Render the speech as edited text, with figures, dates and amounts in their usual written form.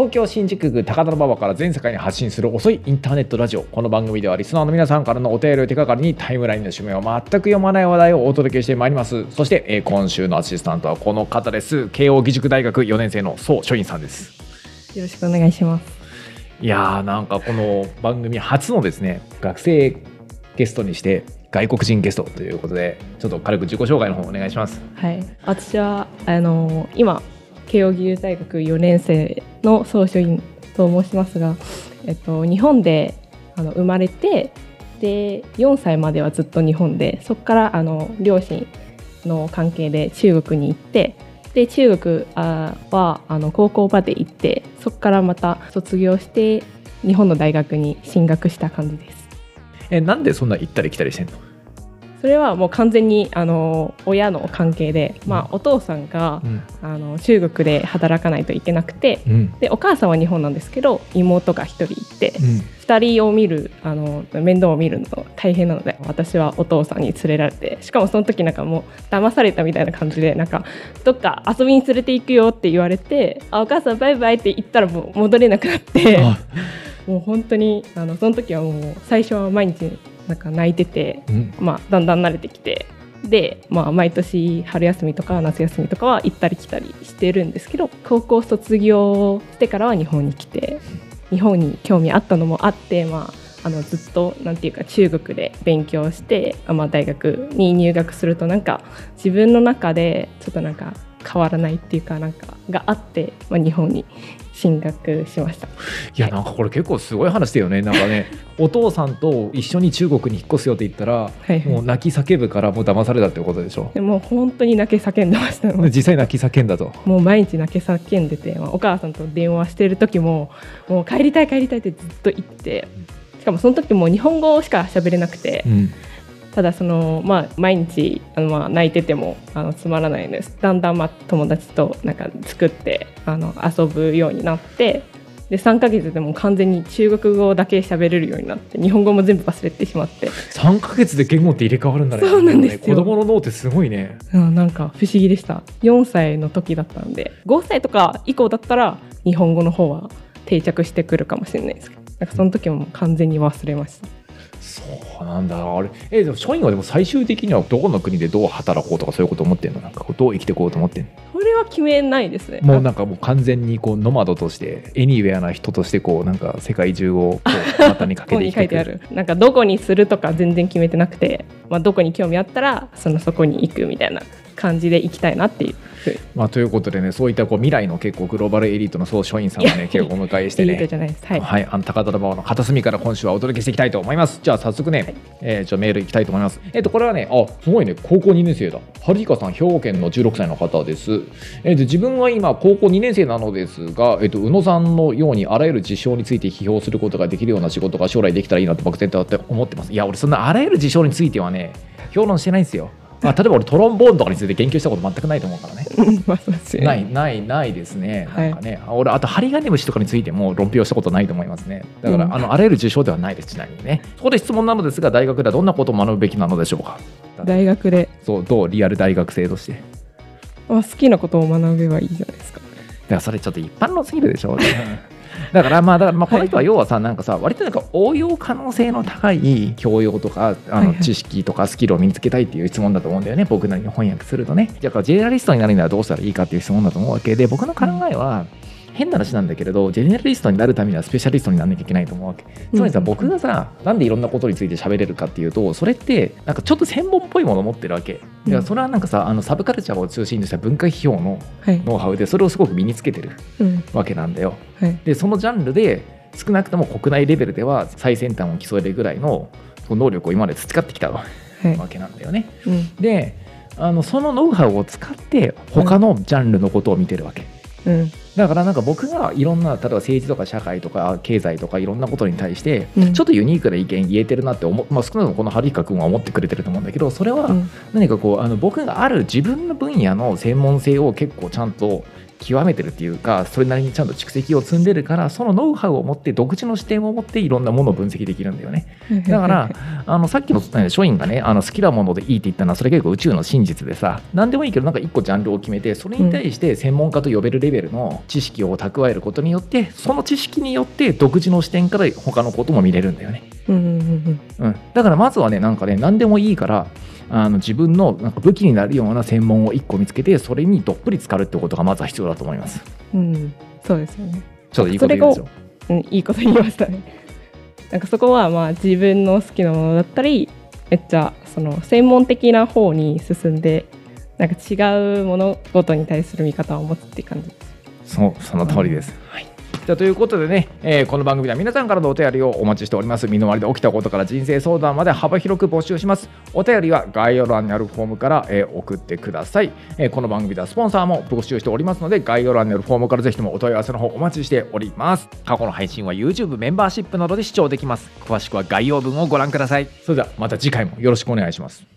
東京新宿区高田馬場から全世界に発信する遅いインターネットラジオ。この番組ではリスナーの皆さんからのお便りを手掛かりにタイムラインの締めを全く読まない話題をお届けしてまいります。そして、今週のアシスタントはこの方です。慶應義塾大学4年生の宋書韻さんです。よろしくお願いします。いやー、なんかこの番組初のですね、学生ゲストにして外国人ゲストということで、ちょっと軽く自己紹介の方お願いします。はい、私は今慶應義塾大学4年生の宋書韻と申しますが、日本で生まれて、で4歳まではずっと日本で、そこから両親の関係で中国に行って、で中国は高校まで行って、そこからまた卒業して日本の大学に進学した感じです。なんでそんな行ったり来たりしてんの？それはもう完全に親の関係で、まあ、お父さんが、中国で働かないといけなくて、でお母さんは日本なんですけど、妹が1人いて、2人を見る面倒を見るのが大変なので、私はお父さんに連れられて、しかもその時なんかもう騙されたみたいな感じで、なんかどっか遊びに連れて行くよって言われて、あお母さんバイバイって言ったらもう戻れなくなってもう本当にその時はもう最初は毎日なんか泣いてて、だんだん慣れてきて、で、毎年春休みとか夏休みとかは行ったり来たりしてるんですけど、高校卒業してからは日本に来て、日本に興味あったのもあって、ずっとなんていうか中国で勉強して、大学に入学するとなんか自分の中でちょっとなんか変わらないっていうかなんかがあって、日本に進学しました。いや、なんかこれ結構すごい話だよね。なんかねお父さんと一緒に中国に引っ越すよって言ったらもう泣き叫ぶから、もう騙されたってことでしょ。もう本当に泣き叫んでました。実際泣き叫んだと。もう毎日泣き叫んでて、お母さんと電話してる時ももう帰りたい帰りたいってずっと言って、しかもその時も日本語しか喋れなくて、ただその、毎日泣いててもつまらないんです。だんだん友達となんか作って遊ぶようになって、で3ヶ月でも完全に中国語だけ喋れるようになって、日本語も全部忘れてしまって。3ヶ月で言語って入れ替わるんだね。そうなんですよ。子供の脳ってすごいね。なんか不思議でした。4歳の時だったんで、5歳とか以降だったら日本語の方は定着してくるかもしれないですけど、なんかその時も完全に忘れました。そうなんだ。あれでも書韻はでも最終的にはどこの国でどう働こうとかそういうこと思ってんの？なんかどう生きていこうと思ってんの？それは決めないですね。もうなんかもう完全にこうノマドとしてエニウェアな人としてこうなんか世界中を股にかけて生きていく。ここに書いてある。なんかどこにするとか全然決めてなくて、どこに興味あったらそこに行くみたいな感じで行きたいなっていう。ということでね、そういったこう未来の結構グローバルエリートの宋書韻さんがね結構お迎えしてね、はい、高田馬場の片隅から今週はお届けしていきたいと思います。じゃあ早速ね、じゃメールいきたいと思います。これはね、すごいね、高校2年生だはるひかさん、兵庫県の16歳の方です。自分は今高校2年生なのですが、宇野さんのようにあらゆる事象について批評することができるような仕事が将来できたらいいなと漠然と思ってます。いや、俺そんなあらゆる事象についてはね評論してないんですよ。例えば俺トロンボーンとかについて研究したこと全くないと思うからね。ないですね。なんかね、俺あと針金虫とかについても論評したことないと思いますね。だからあらゆる受賞ではないです。ちなみにね。そこで質問なのですが、大学ではどんなことを学ぶべきなのでしょうか。大学で。そう、どうリアル大学生として。好きなことを学べばいいじゃないですか。だからそれちょっと一般論すぎるでしょうね。だからこの人は要はさ、なんかさ、割となんか応用可能性の高い教養とか知識とかスキルを身につけたいっていう質問だと思うんだよね。僕なりに翻訳するとね。だからジェネラリストになるにはどうしたらいいかっていう質問だと思うわけで、僕の考えは変な話なんだけれど、ジェネラリストになるためにはスペシャリストにならなきゃいけないと思うわけ。つまりさ、僕がさ、なんでいろんなことについて喋れるかっていうと、それってなんかちょっと専門っぽいものを持ってるわけ。だからそれはなんかさ、サブカルチャーを中心とした文化批評のノウハウで、それをすごく身につけてるわけなんだよ。でそのジャンルで少なくとも国内レベルでは最先端を競えるぐらいの能力を今まで培ってきたわけなんだよね。でそのノウハウを使って他のジャンルのことを見てるわけ。だからなんか僕がいろんな、例えば政治とか社会とか経済とかいろんなことに対してちょっとユニークな意見言えてるなって少なくともこのはるひか君は思ってくれてると思うんだけど、それは何かこう僕がある自分の分野の専門性を結構ちゃんと極めてるっていうか、それなりにちゃんと蓄積を積んでるから、そのノウハウを持って、独自の視点を持っていろんなものを分析できるんだよね。だからさっきの書院がね、好きなものでいいって言ったのは、それ結構宇宙の真実でさ、何でもいいけど、なんか一個ジャンルを決めて、それに対して専門家と呼べるレベルの知識を蓄えることによって、その知識によって独自の視点から他のことも見れるんだよね。だからまずはね、なんかね、何でもいいから、自分のなんか武器になるような専門を1個見つけて、それにどっぷり浸かるってことがまずは必要だと思います。うん、そうですよね。ちょっといいこと言いました。いいこと言いましたね。なんかそこはまあ自分の好きなものだったり、めっちゃその専門的な方に進んで、なんか違う物事に対する見方を持つっていう感じです。そう、その通りです。はい。ということでね、この番組では皆さんからのお便りをお待ちしております。身の回りで起きたことから人生相談まで幅広く募集します。お便りは概要欄にあるフォームから、送ってください。この番組ではスポンサーも募集しておりますので、概要欄にあるフォームからぜひともお問い合わせの方お待ちしております。過去の配信は YouTube メンバーシップなどで視聴できます。詳しくは概要文をご覧ください。それではまた次回もよろしくお願いします。